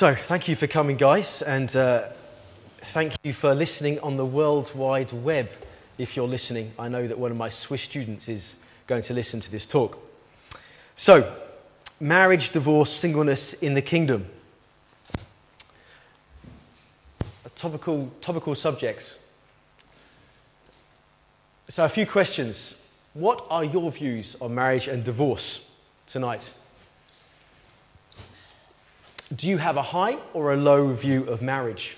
So, thank you for coming, guys, and thank you for listening on the World Wide Web, if you're listening. I know that one of my Swiss students is going to listen to this talk. So, marriage, divorce, singleness in the kingdom. Topical subjects. So, a few questions. What are your views on marriage and divorce tonight? Do you have a high or a low view of marriage?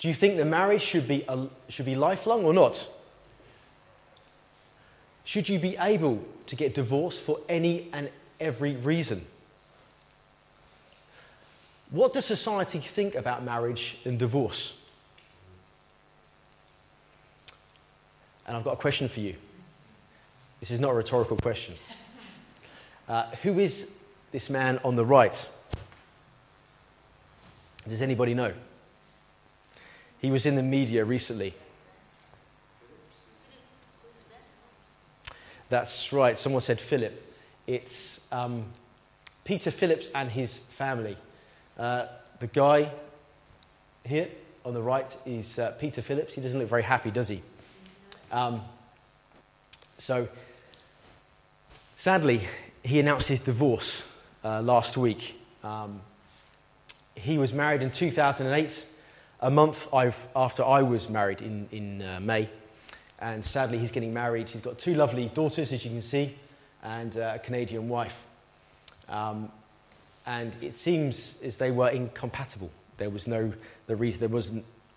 Do you think that marriage should be lifelong or not? Should you be able to get divorced for any and every reason? What does society think about marriage and divorce? And I've got a question for you. This is not a rhetorical question. Who is this man on the right? Does anybody know? He was in the media recently. That's right, someone said Philip. It's Peter Phillips and his family. The guy here on the right is Peter Phillips. He doesn't look very happy, does he? So, sadly, he announced his divorce last week. He was married in 2008, a month after I was married in May. And sadly, he's getting married. He's got two lovely daughters, as you can see, and a Canadian wife. And it seems as they were incompatible. There wasn't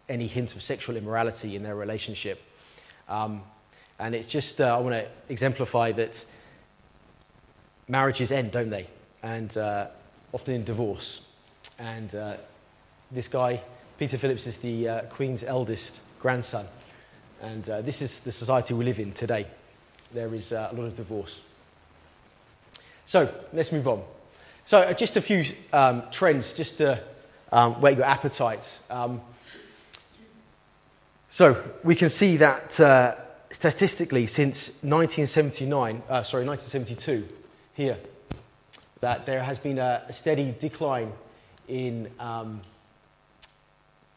any hint of sexual immorality in their relationship. And it's just, I want to exemplify that marriages end, don't they? And often in divorce. And this guy, Peter Phillips, is the Queen's eldest grandson. And this is the society we live in today. There is a lot of divorce. So, let's move on. So, just a few trends, just to whet your appetite. So, we can see that statistically, since 1972, here, that there has been a steady decline in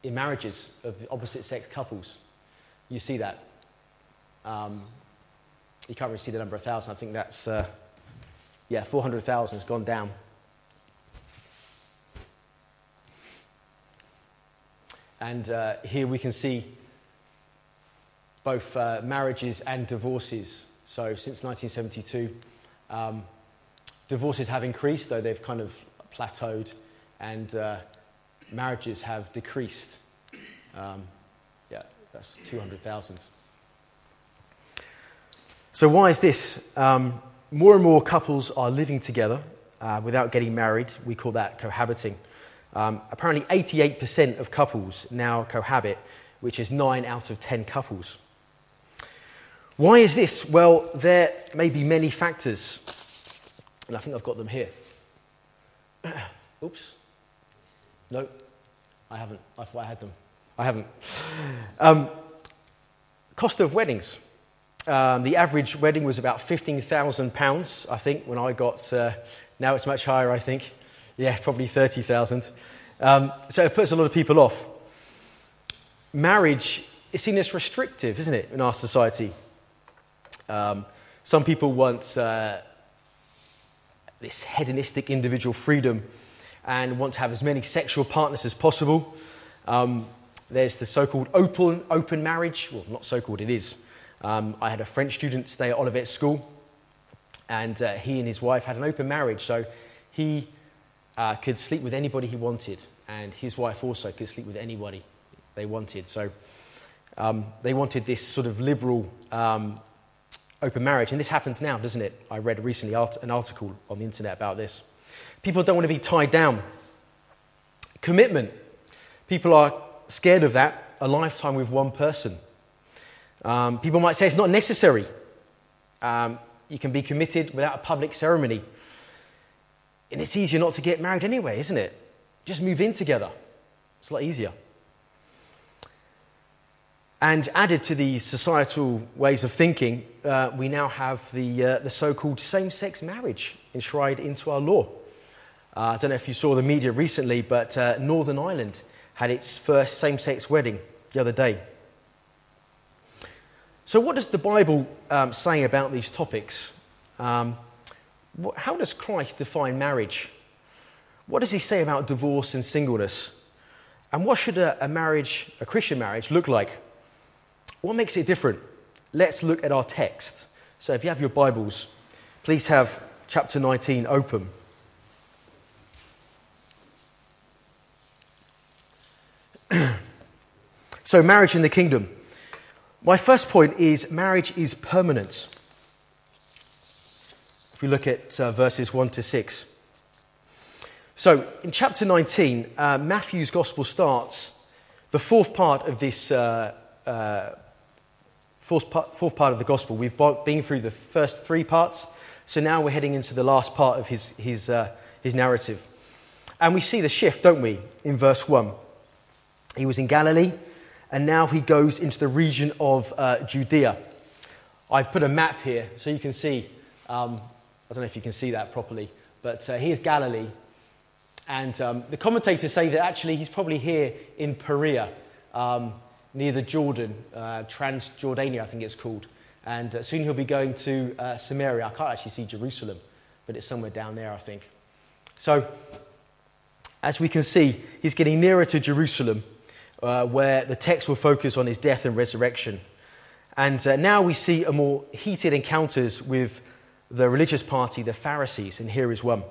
marriages of the opposite-sex couples. You see that. You can't really see the number 1,000. I think that's, 400,000 has gone down. And here we can see both marriages and divorces. So since 1972, divorces have increased, though they've kind of plateaued, and marriages have decreased. That's 200,000. So why is this? More and more couples are living together without getting married. We call that cohabiting. Apparently 88% of couples now cohabit, which is 9 out of 10 couples. Why is this? Well, there may be many factors. And I think I've got them here. Oops. No, I haven't. I thought I had them. I haven't. Cost of weddings. The average wedding was about £15,000, I think, when I got... now it's much higher, I think. Yeah, probably £30,000. So it puts a lot of people off. Marriage is seen as restrictive, isn't it, in our society? Some people want... this hedonistic individual freedom and want to have as many sexual partners as possible. There's the so-called open marriage. Well, not so-called, it is. I had a French student stay at Olivet School, and he and his wife had an open marriage, so he could sleep with anybody he wanted, and his wife also could sleep with anybody they wanted. So they wanted this sort of liberal open marriage, and this happens now, doesn't it? I read recently an article on the internet about this. People don't want to be tied down. Commitment. People are scared of that, a lifetime with one person. People might say it's not necessary. You can be committed without a public ceremony. And it's easier not to get married anyway, isn't it? Just move in together. It's a lot easier. And added to the societal ways of thinking, we now have the so-called same-sex marriage enshrined into our law. I don't know if you saw the media recently, but Northern Ireland had its first same-sex wedding the other day. So what does the Bible say about these topics? How does Christ define marriage? What does he say about divorce and singleness? And what should a Christian marriage, look like? What makes it different? Let's look at our text. So if you have your Bibles, please have chapter 19 open. So marriage in the kingdom. My first point is marriage is permanent. If we look at verses 1 to 6. So in chapter 19, Matthew's gospel starts the fourth part of this fourth part of the gospel. We've been through the first three parts, so now we're heading into the last part of his narrative, and we see the shift, don't we? In verse 1, he was in Galilee, and now he goes into the region of Judea. I've put a map here so you can see. I don't know if you can see that properly, but here's Galilee. And the commentators say that actually he's probably here in Perea, near the Jordan, Transjordania, I think it's called. And soon he'll be going to Samaria. I can't actually see Jerusalem, but it's somewhere down there, I think. So, as we can see, he's getting nearer to Jerusalem, where the text will focus on his death and resurrection. And now we see a more heated encounters with the religious party, the Pharisees, and here is one.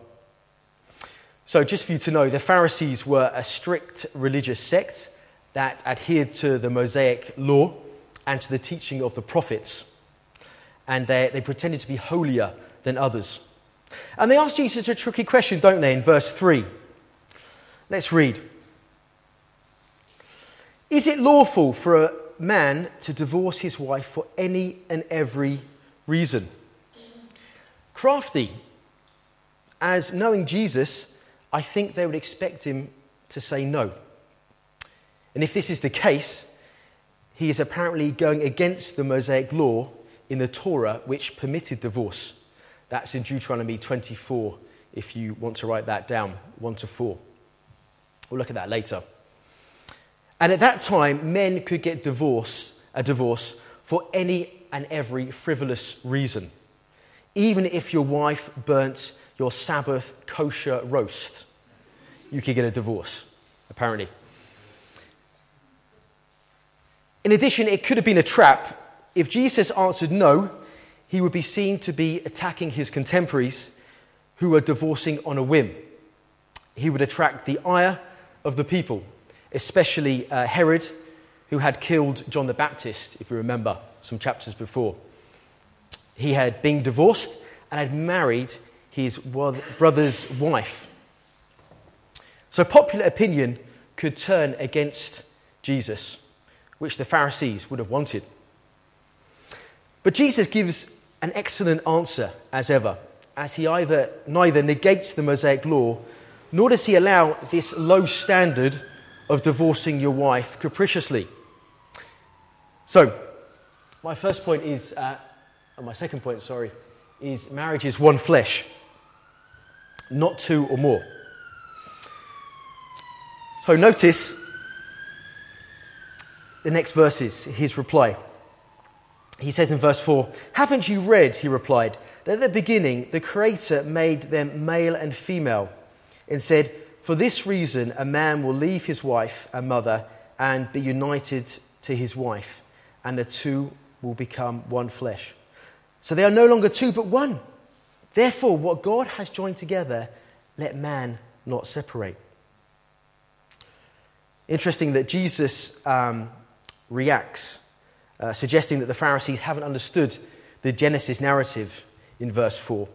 So just for you to know, the Pharisees were a strict religious sect that adhered to the Mosaic law and to the teaching of the prophets. And they pretended to be holier than others. And they asked Jesus a tricky question, don't they, in verse 3. Let's read. Is it lawful for a man to divorce his wife for any and every reason? Crafty, as knowing Jesus, I think they would expect him to say no. And if this is the case, he is apparently going against the Mosaic law in the Torah, which permitted divorce. That's in Deuteronomy 24, if you want to write that down, 1 to 4. We'll look at that later. And at that time, men could get a divorce for any and every frivolous reason, even if your wife burnt your Sabbath kosher roast, you could get a divorce, apparently. In addition, it could have been a trap. If Jesus answered no, he would be seen to be attacking his contemporaries who were divorcing on a whim. He would attract the ire of the people, especially Herod, who had killed John the Baptist, if you remember, some chapters before. He had been divorced and had married his brother's wife. So popular opinion could turn against Jesus, which the Pharisees would have wanted. But Jesus gives an excellent answer, as ever, as he neither negates the Mosaic law, nor does he allow this low standard of divorcing your wife capriciously. So, my first point is, my second point is marriage is one flesh, not two or more. So notice the next verses, his reply. He says in verse 4, "Haven't you read," he replied, "that at the beginning the Creator made them male and female, and said, 'For this reason a man will leave his wife and mother and be united to his wife, and the two will become one flesh.' So they are no longer two, but one. Therefore, what God has joined together, let man not separate." Interesting that Jesus reacts, suggesting that the Pharisees haven't understood the Genesis narrative in verse 4,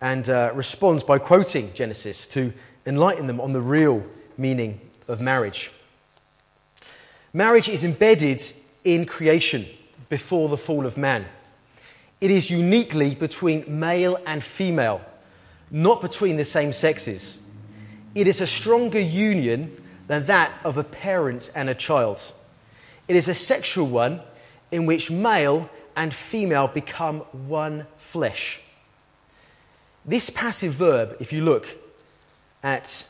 and responds by quoting Genesis to enlighten them on the real meaning of marriage. Marriage is embedded in creation before the fall of man. It is uniquely between male and female, not between the same sexes. It is a stronger union than that of a parent and a child. It is a sexual one in which male and female become one flesh. This passive verb, if you look, at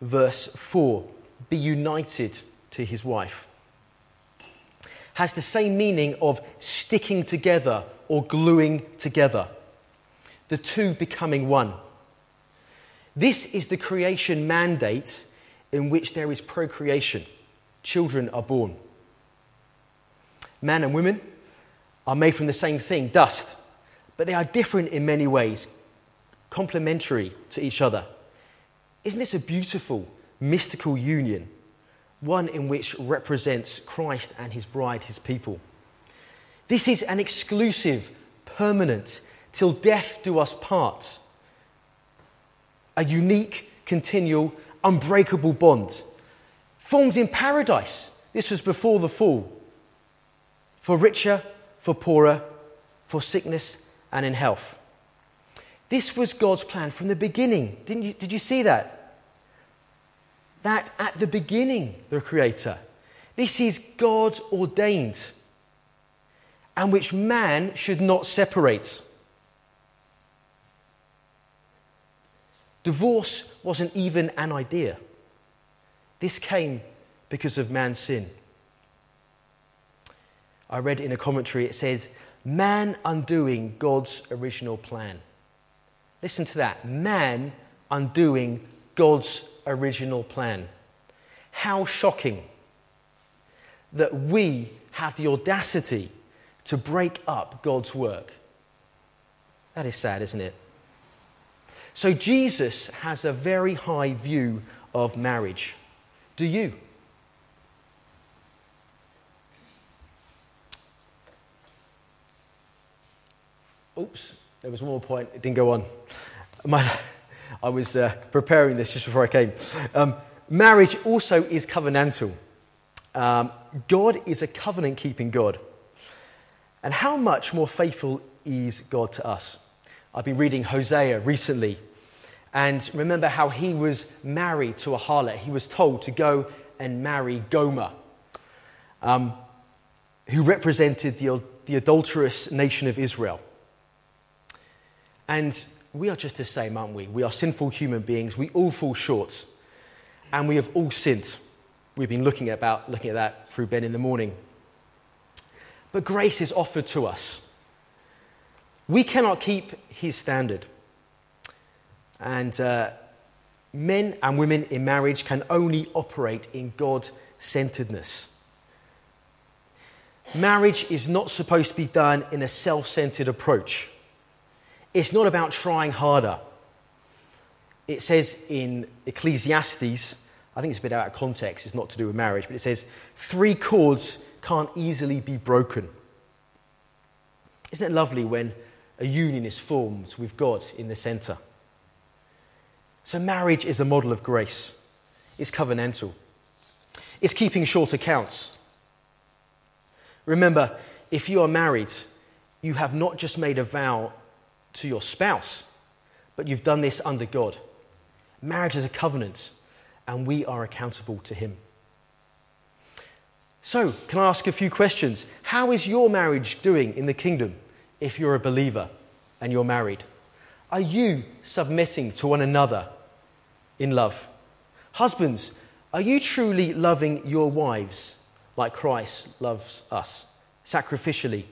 verse 4, be united to his wife, has the same meaning of sticking together or gluing together, the two becoming one. This is the creation mandate in which there is procreation. Children are born. Man and woman are made from the same thing, dust, but they are different in many ways, complementary to each other. Isn't this a beautiful, mystical union? One in which represents Christ and his bride, his people. This is an exclusive, permanent, till death do us part. A unique, continual, unbreakable bond. Formed in paradise. This was before the fall. For richer, for poorer, for sickness and in health. This was God's plan from the beginning. Did you see that? That at the beginning, the Creator. This is God ordained, and which man should not separate. Divorce wasn't even an idea. This came because of man's sin. I read in a commentary, it says, man undoing God's original plan. Listen to that. Man undoing God's original plan. How shocking that we have the audacity to break up God's work. That is sad, isn't it? So Jesus has a very high view of marriage. Do you? Oops, there was one more point. It didn't go on. I was preparing this just before I came. Marriage also is covenantal. God is a covenant-keeping God. And how much more faithful is God to us? I've been reading Hosea recently. And remember how he was married to a harlot. He was told to go and marry Gomer, who represented the adulterous nation of Israel. And we are just the same, aren't we? We are sinful human beings. We all fall short. And we have all sinned. We've been looking at that through Ben in the morning. But grace is offered to us. We cannot keep his standard. And men and women in marriage can only operate in God-centeredness. Marriage is not supposed to be done in a self-centered approach. It's not about trying harder. It says in Ecclesiastes, I think it's a bit out of context, it's not to do with marriage, but it says, 3 cords can't easily be broken. Isn't it lovely when a union is formed with God in the centre? So marriage is a model of grace. It's covenantal. It's keeping short accounts. Remember, if you are married, you have not just made a vow to your spouse, but you've done this under God. Marriage is a covenant, and we are accountable to him. So, can I ask a few questions? How is your marriage doing in the kingdom if you're a believer and you're married? Are you submitting to one another in love? Husbands, are you truly loving your wives like Christ loves us, sacrificially?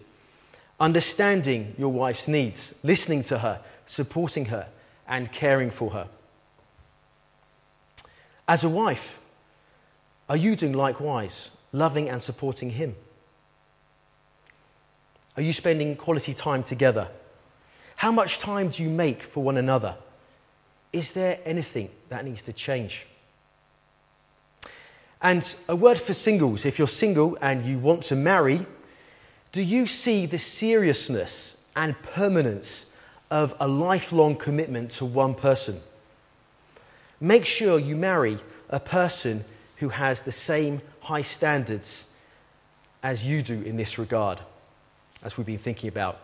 Understanding your wife's needs, listening to her, supporting her, and caring for her. As a wife, are you doing likewise, loving and supporting him? Are you spending quality time together? How much time do you make for one another? Is there anything that needs to change? And a word for singles. If you're single and you want to marry, do you see the seriousness and permanence of a lifelong commitment to one person? Make sure you marry a person who has the same high standards as you do in this regard, as we've been thinking about.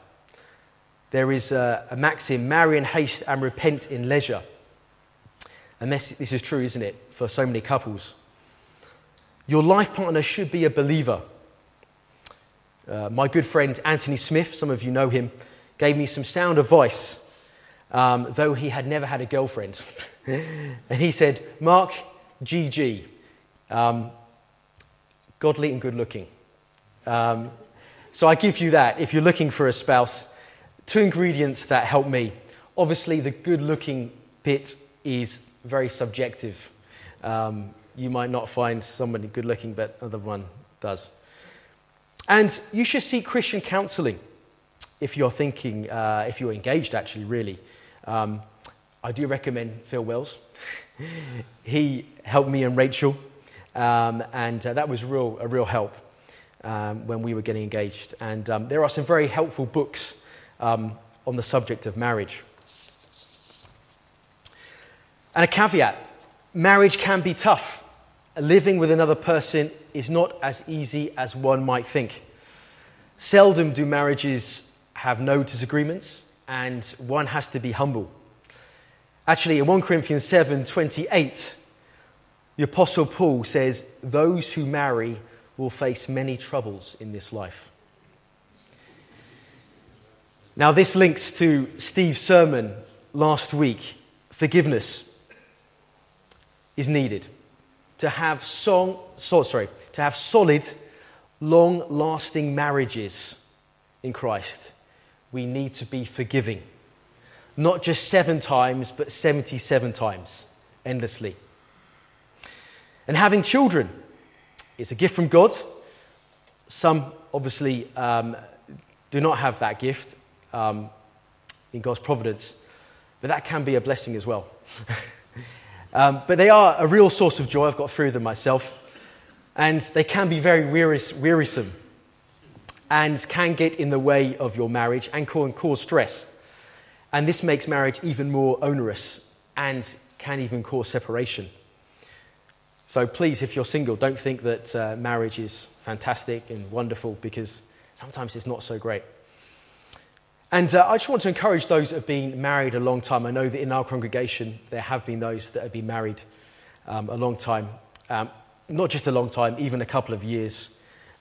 There is a maxim, marry in haste and repent in leisure. And this is true, isn't it, for so many couples. Your life partner should be a believer. My good friend Anthony Smith, some of you know him, gave me some sound advice though he had never had a girlfriend. And he said, Mark, GG, godly and good looking. So I give you that if you're looking for a spouse. Two ingredients that help me. Obviously, the good looking bit is very subjective. You might not find somebody good looking, but the other one does. And you should seek Christian counseling if you're thinking, if you're engaged, actually, really. I do recommend Phil Wells. He helped me and Rachel, and that was a real help when we were getting engaged. And there are some very helpful books on the subject of marriage. And a caveat, marriage can be tough. Living with another person is not as easy as one might think. Seldom do marriages have no disagreements, and one has to be humble. Actually, in 1 Corinthians 7:28, the Apostle Paul says, those who marry will face many troubles in this life. Now, this links to Steve's sermon last week. Forgiveness is needed. To have solid, long-lasting marriages in Christ, we need to be forgiving. Not just 7 times, but 77 times, endlessly. And having children is a gift from God. Some, obviously, do not have that gift in God's providence, but that can be a blessing as well. But they are a real source of joy. I've got 3 of them myself. And they can be very wearisome and can get in the way of your marriage and cause stress. And this makes marriage even more onerous and can even cause separation. So please, if you're single, don't think that marriage is fantastic and wonderful, because sometimes it's not so great. And I just want to encourage those that have been married a long time. I know that in our congregation, there have been those that have been married a long time. Not just a long time, even a couple of years.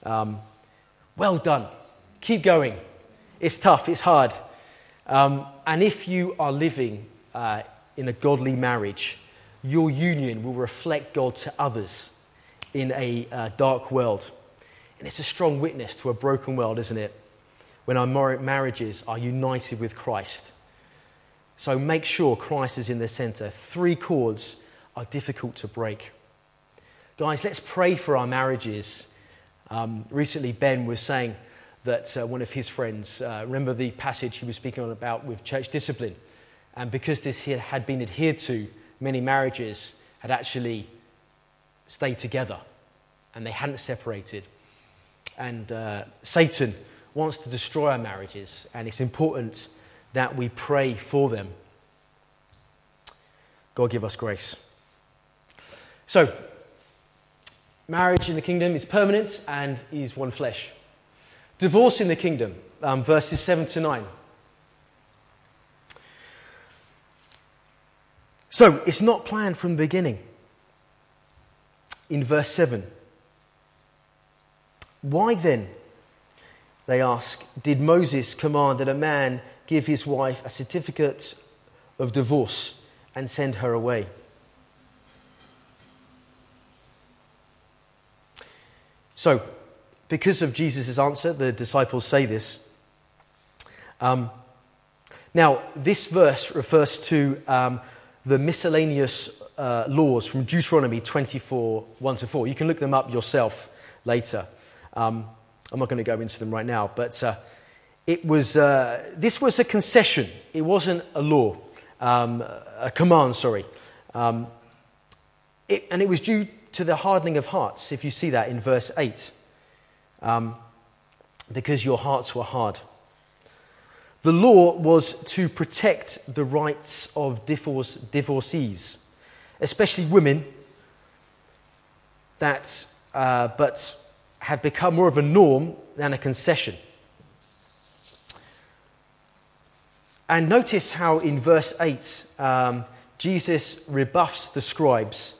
Well done. Keep going. It's tough. It's hard. And if you are living in a godly marriage, your union will reflect God to others in a dark world. And it's a strong witness to a broken world, isn't it? When our marriages are united with Christ. So make sure Christ is in the centre. 3 cords are difficult to break. Guys, let's pray for our marriages. Recently, Ben was saying that one of his friends, remember the passage he was speaking on about with church discipline? And because this had been adhered to, many marriages had actually stayed together and they hadn't separated. And Satan wants to destroy our marriages, and it's important that we pray for them. God give us grace. So, marriage in the kingdom is permanent and is one flesh. Divorce in the kingdom, verses 7-9. So, it's not planned from the beginning. In verse 7, why then, they ask, did Moses command that a man give his wife a certificate of divorce and send her away? So, because of Jesus' answer, the disciples say this. Now, this verse refers to the miscellaneous laws from Deuteronomy 24:1-4. You can look them up yourself later. I'm not going to go into them right now, but this was a concession. It wasn't a law, a command, sorry. And it was due to the hardening of hearts, if you see that in verse 8, because your hearts were hard. The law was to protect the rights of divorcees, especially women, but had become more of a norm than a concession. And notice how in verse 8, Jesus rebuffs the scribes.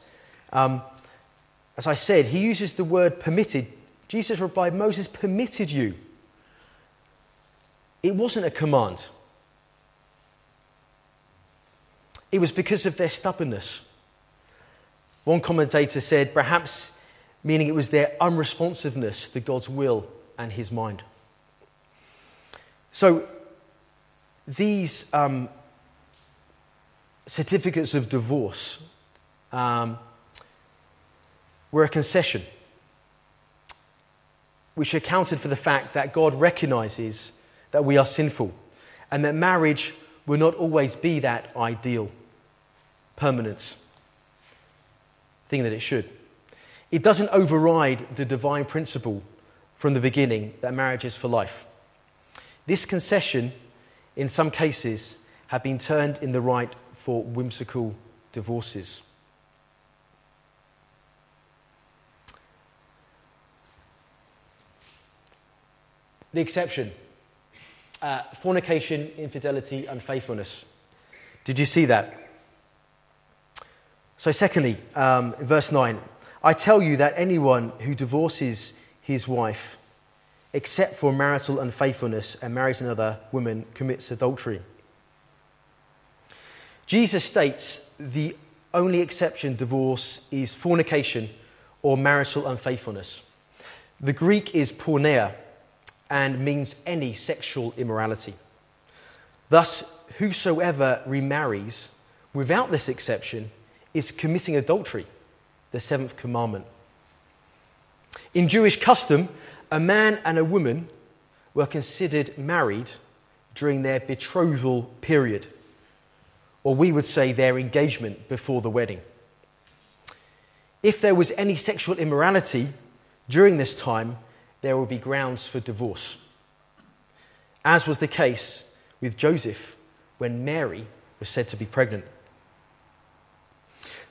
As I said, he uses the word permitted. Jesus replied, Moses permitted you. It wasn't a command. It was because of their stubbornness. One commentator said, perhaps meaning it was their unresponsiveness to God's will and his mind. So these certificates of divorce were a concession which accounted for the fact that God recognises that we are sinful and that marriage will not always be that ideal, permanent thing that it should. It doesn't override the divine principle from the beginning that marriage is for life. This concession, in some cases, had been turned in the right for whimsical divorces. The exception, fornication, infidelity, unfaithfulness. Did you see that? So secondly, in verse 9, I tell you that anyone who divorces his wife except for marital unfaithfulness and marries another woman commits adultery. Jesus states the only exception to divorce is fornication or marital unfaithfulness. The Greek is porneia and means any sexual immorality. Thus, whosoever remarries without this exception is committing adultery, the seventh commandment. In Jewish custom, a man and a woman were considered married during their betrothal period, or we would say their engagement before the wedding. If there was any sexual immorality during this time, there would be grounds for divorce, as was the case with Joseph when Mary was said to be pregnant.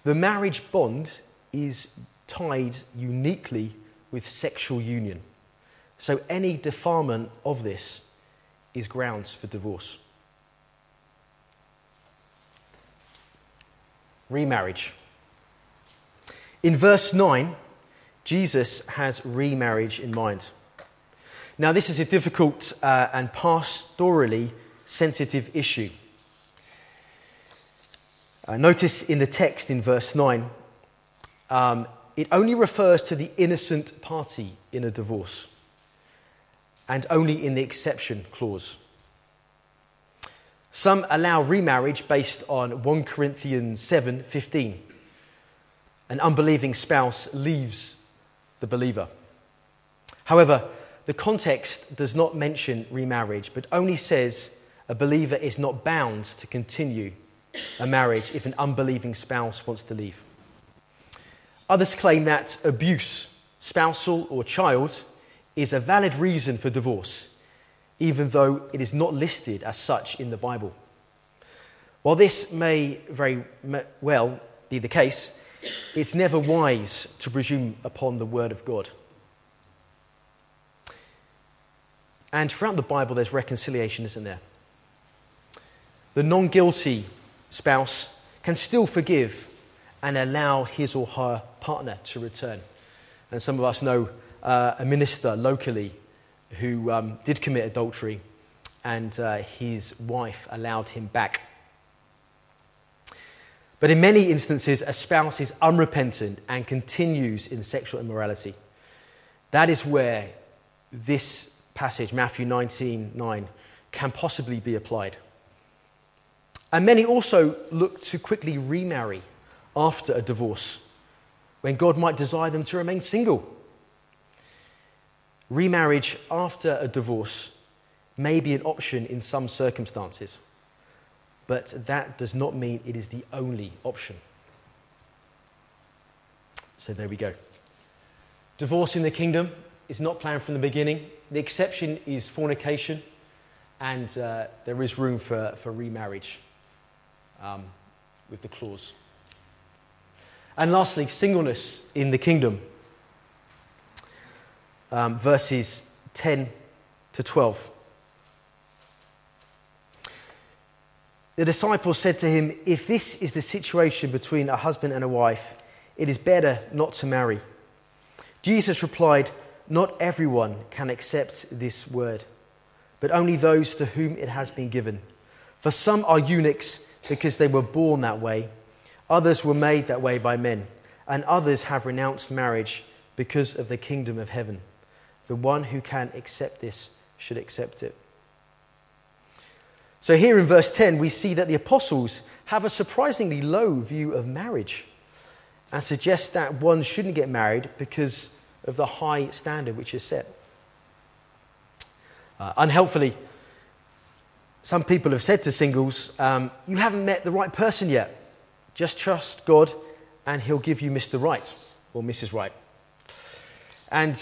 The marriage bond is tied uniquely with sexual union. So any defilement of this is grounds for divorce. Remarriage. In verse 9, Jesus has remarriage in mind. Now, this is a difficult and pastorally sensitive issue. Notice in the text in verse 9, it only refers to the innocent party in a divorce, and only in the exception clause. Some allow remarriage based on 1 Corinthians 7:15. An unbelieving spouse leaves the believer. However, the context does not mention remarriage, but only says a believer is not bound to continue a marriage if an unbelieving spouse wants to leave. Others claim that abuse, spousal or child, is a valid reason for divorce, even though it is not listed as such in the Bible. While this may very well be the case, it's never wise to presume upon the Word of God. And throughout the Bible, there's reconciliation, isn't there? The non-guilty spouse can still forgive and allow his or her partner to return. And some of us know a minister locally who did commit adultery, and his wife allowed him back. But in many instances, a spouse is unrepentant and continues in sexual immorality. That is where this passage, Matthew 19:9, can possibly be applied. And many also look to quickly remarry after a divorce, when God might desire them to remain single. Remarriage after a divorce may be an option in some circumstances, but that does not mean it is the only option. So there we go. Divorce in the kingdom is not planned from the beginning. The exception is fornication, and there is room for remarriage with the clause. And lastly, singleness in the kingdom. Verses 10 to 12. The disciples said to him, if this is the situation between a husband and a wife, it is better not to marry. Jesus replied, not everyone can accept this word, but only those to whom it has been given. For some are eunuchs because they were born that way. Others were made that way by men, and others have renounced marriage because of the kingdom of heaven. The one who can accept this should accept it." So here in verse 10, we see that the apostles have a surprisingly low view of marriage and suggest that one shouldn't get married because of the high standard which is set. Unhelpfully, some people have said to singles, "You haven't met the right person yet. Just trust God and he'll give you Mr. Right or Mrs. Right." And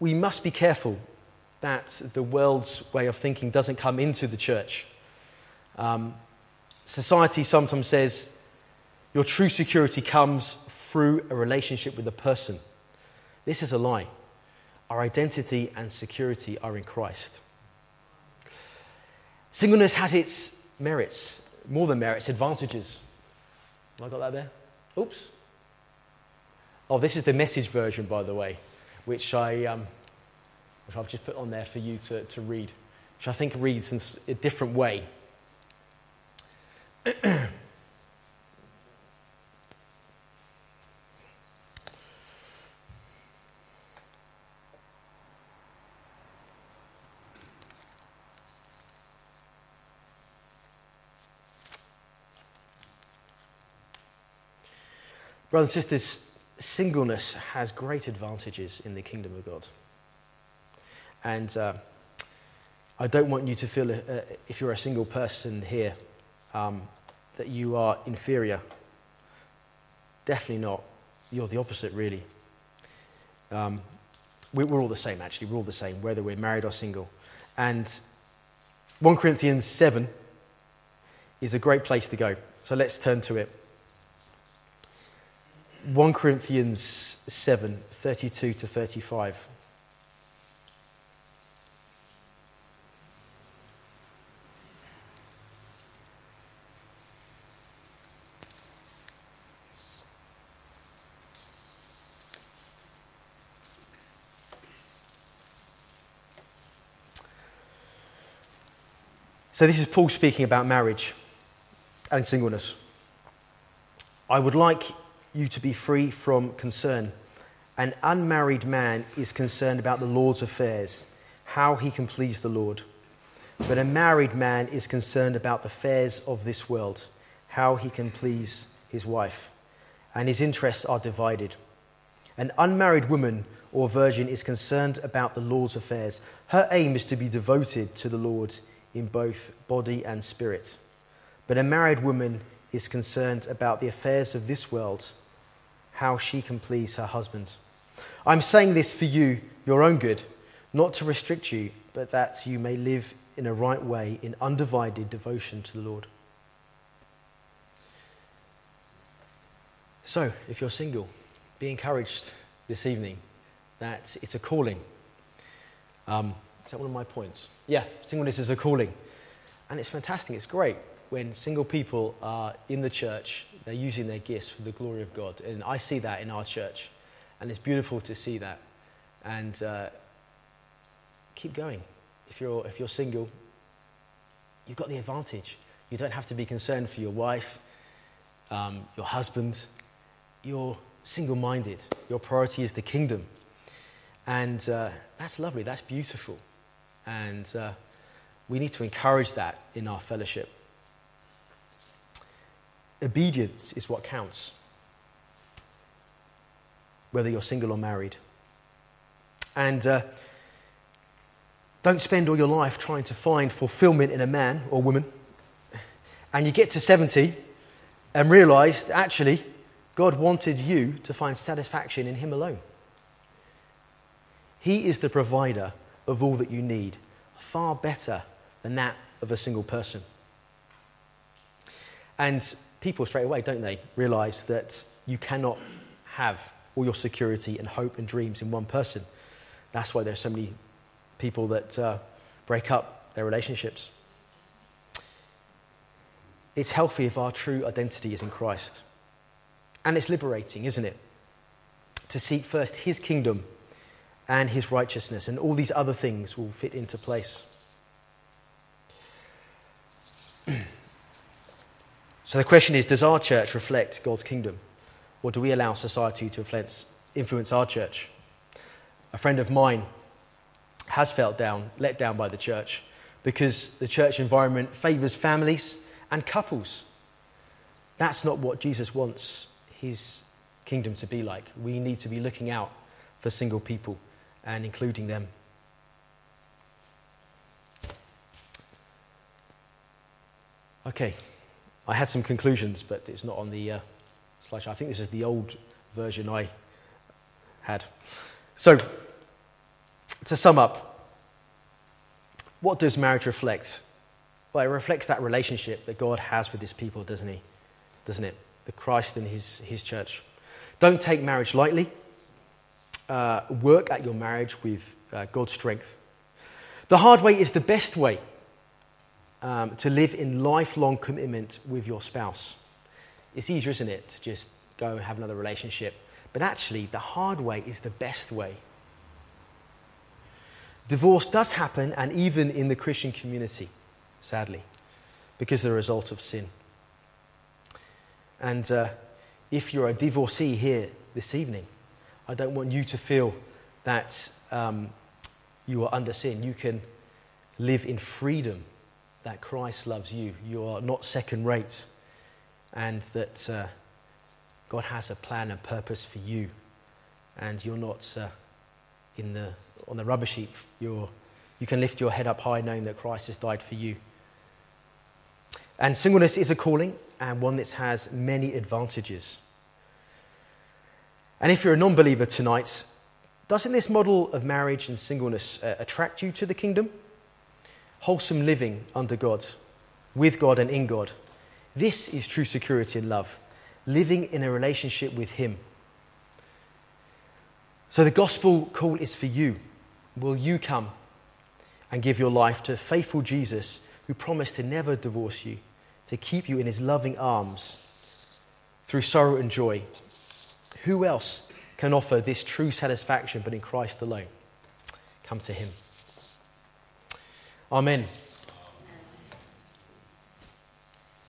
we must be careful that the world's way of thinking doesn't come into the church. Society sometimes says your true security comes through a relationship with a person. This is a lie. Our identity and security are in Christ. Singleness has its merits, more than merits, advantages. Have I got that there? Oops. Oh, this is the Message version, by the way, which I've just put on there for you to read, which I think reads in a different way. Brothers and sisters, singleness has great advantages in the kingdom of God. And I don't want you to feel, if you're a single person here, that you are inferior. Definitely not. You're the opposite, really. We're all the same, actually. We're all the same, whether we're married or single. And 1 Corinthians 7 is a great place to go. So let's turn to it. 1 Corinthians 7, 32 to 35. So this is Paul speaking about marriage and singleness. "I would like you to be free from concern. An unmarried man is concerned about the Lord's affairs, how he can please the Lord. But a married man is concerned about the affairs of this world, how he can please his wife. And his interests are divided. An unmarried woman or virgin is concerned about the Lord's affairs. Her aim is to be devoted to the Lord in both body and spirit. But a married woman is concerned about the affairs of this world, how she can please her husband. I'm saying this for you, your own good, not to restrict you, but that you may live in a right way in undivided devotion to the Lord." So, if you're single, be encouraged this evening that it's a calling. Is that one of my points? Yeah, singleness is a calling. And it's fantastic, it's great. When single people are in the church, they're using their gifts for the glory of God. And I see that in our church. And it's beautiful to see that. And keep going. If you're single, you've got the advantage. You don't have to be concerned for your wife, your husband. You're single-minded. Your priority is the kingdom. And that's lovely. That's beautiful. And we need to encourage that in our fellowship. Obedience is what counts, whether you're single or married. And don't spend all your life trying to find fulfillment in a man or woman. And you get to 70 and realize that actually God wanted you to find satisfaction in him alone. He is the provider of all that you need, far better than that of a single person. And people straight away, don't they, realise that you cannot have all your security and hope and dreams in one person. That's why there's so many people that break up their relationships. It's healthy if our true identity is in Christ. And it's liberating, isn't it? To seek first his kingdom and his righteousness, and all these other things will fit into place. So the question is, does our church reflect God's kingdom? Or do we allow society to influence our church? A friend of mine has felt let down by the church because the church environment favours families and couples. That's not what Jesus wants his kingdom to be like. We need to be looking out for single people and including them. Okay, I had some conclusions, but it's not on the slideshow. I think this is the old version I had. So, to sum up, what does marriage reflect? Well, it reflects that relationship that God has with his people, doesn't he? Doesn't it? The Christ and his church. Don't take marriage lightly. Work at your marriage with God's strength. The hard way is the best way. To live in lifelong commitment with your spouse. It's easier, isn't it, to just go and have another relationship. But actually, the hard way is the best way. Divorce does happen, and even in the Christian community, sadly, because they're a result of sin. And if you're a divorcee here this evening, I don't want you to feel that you are under sin. You can live in freedom that Christ loves you, you are not second rate, and that God has a plan and purpose for you, and you're not on the rubbish heap. You can lift your head up high knowing that Christ has died for you. And singleness is a calling, and one that has many advantages. And if you're a non-believer tonight, doesn't this model of marriage and singleness attract you to the kingdom? Wholesome living under God, with God and in God. This is true security in love, living in a relationship with him. So the gospel call is for you. Will you come and give your life to faithful Jesus, who promised to never divorce you, to keep you in his loving arms through sorrow and joy? Who else can offer this true satisfaction but in Christ alone? Come to him. Amen.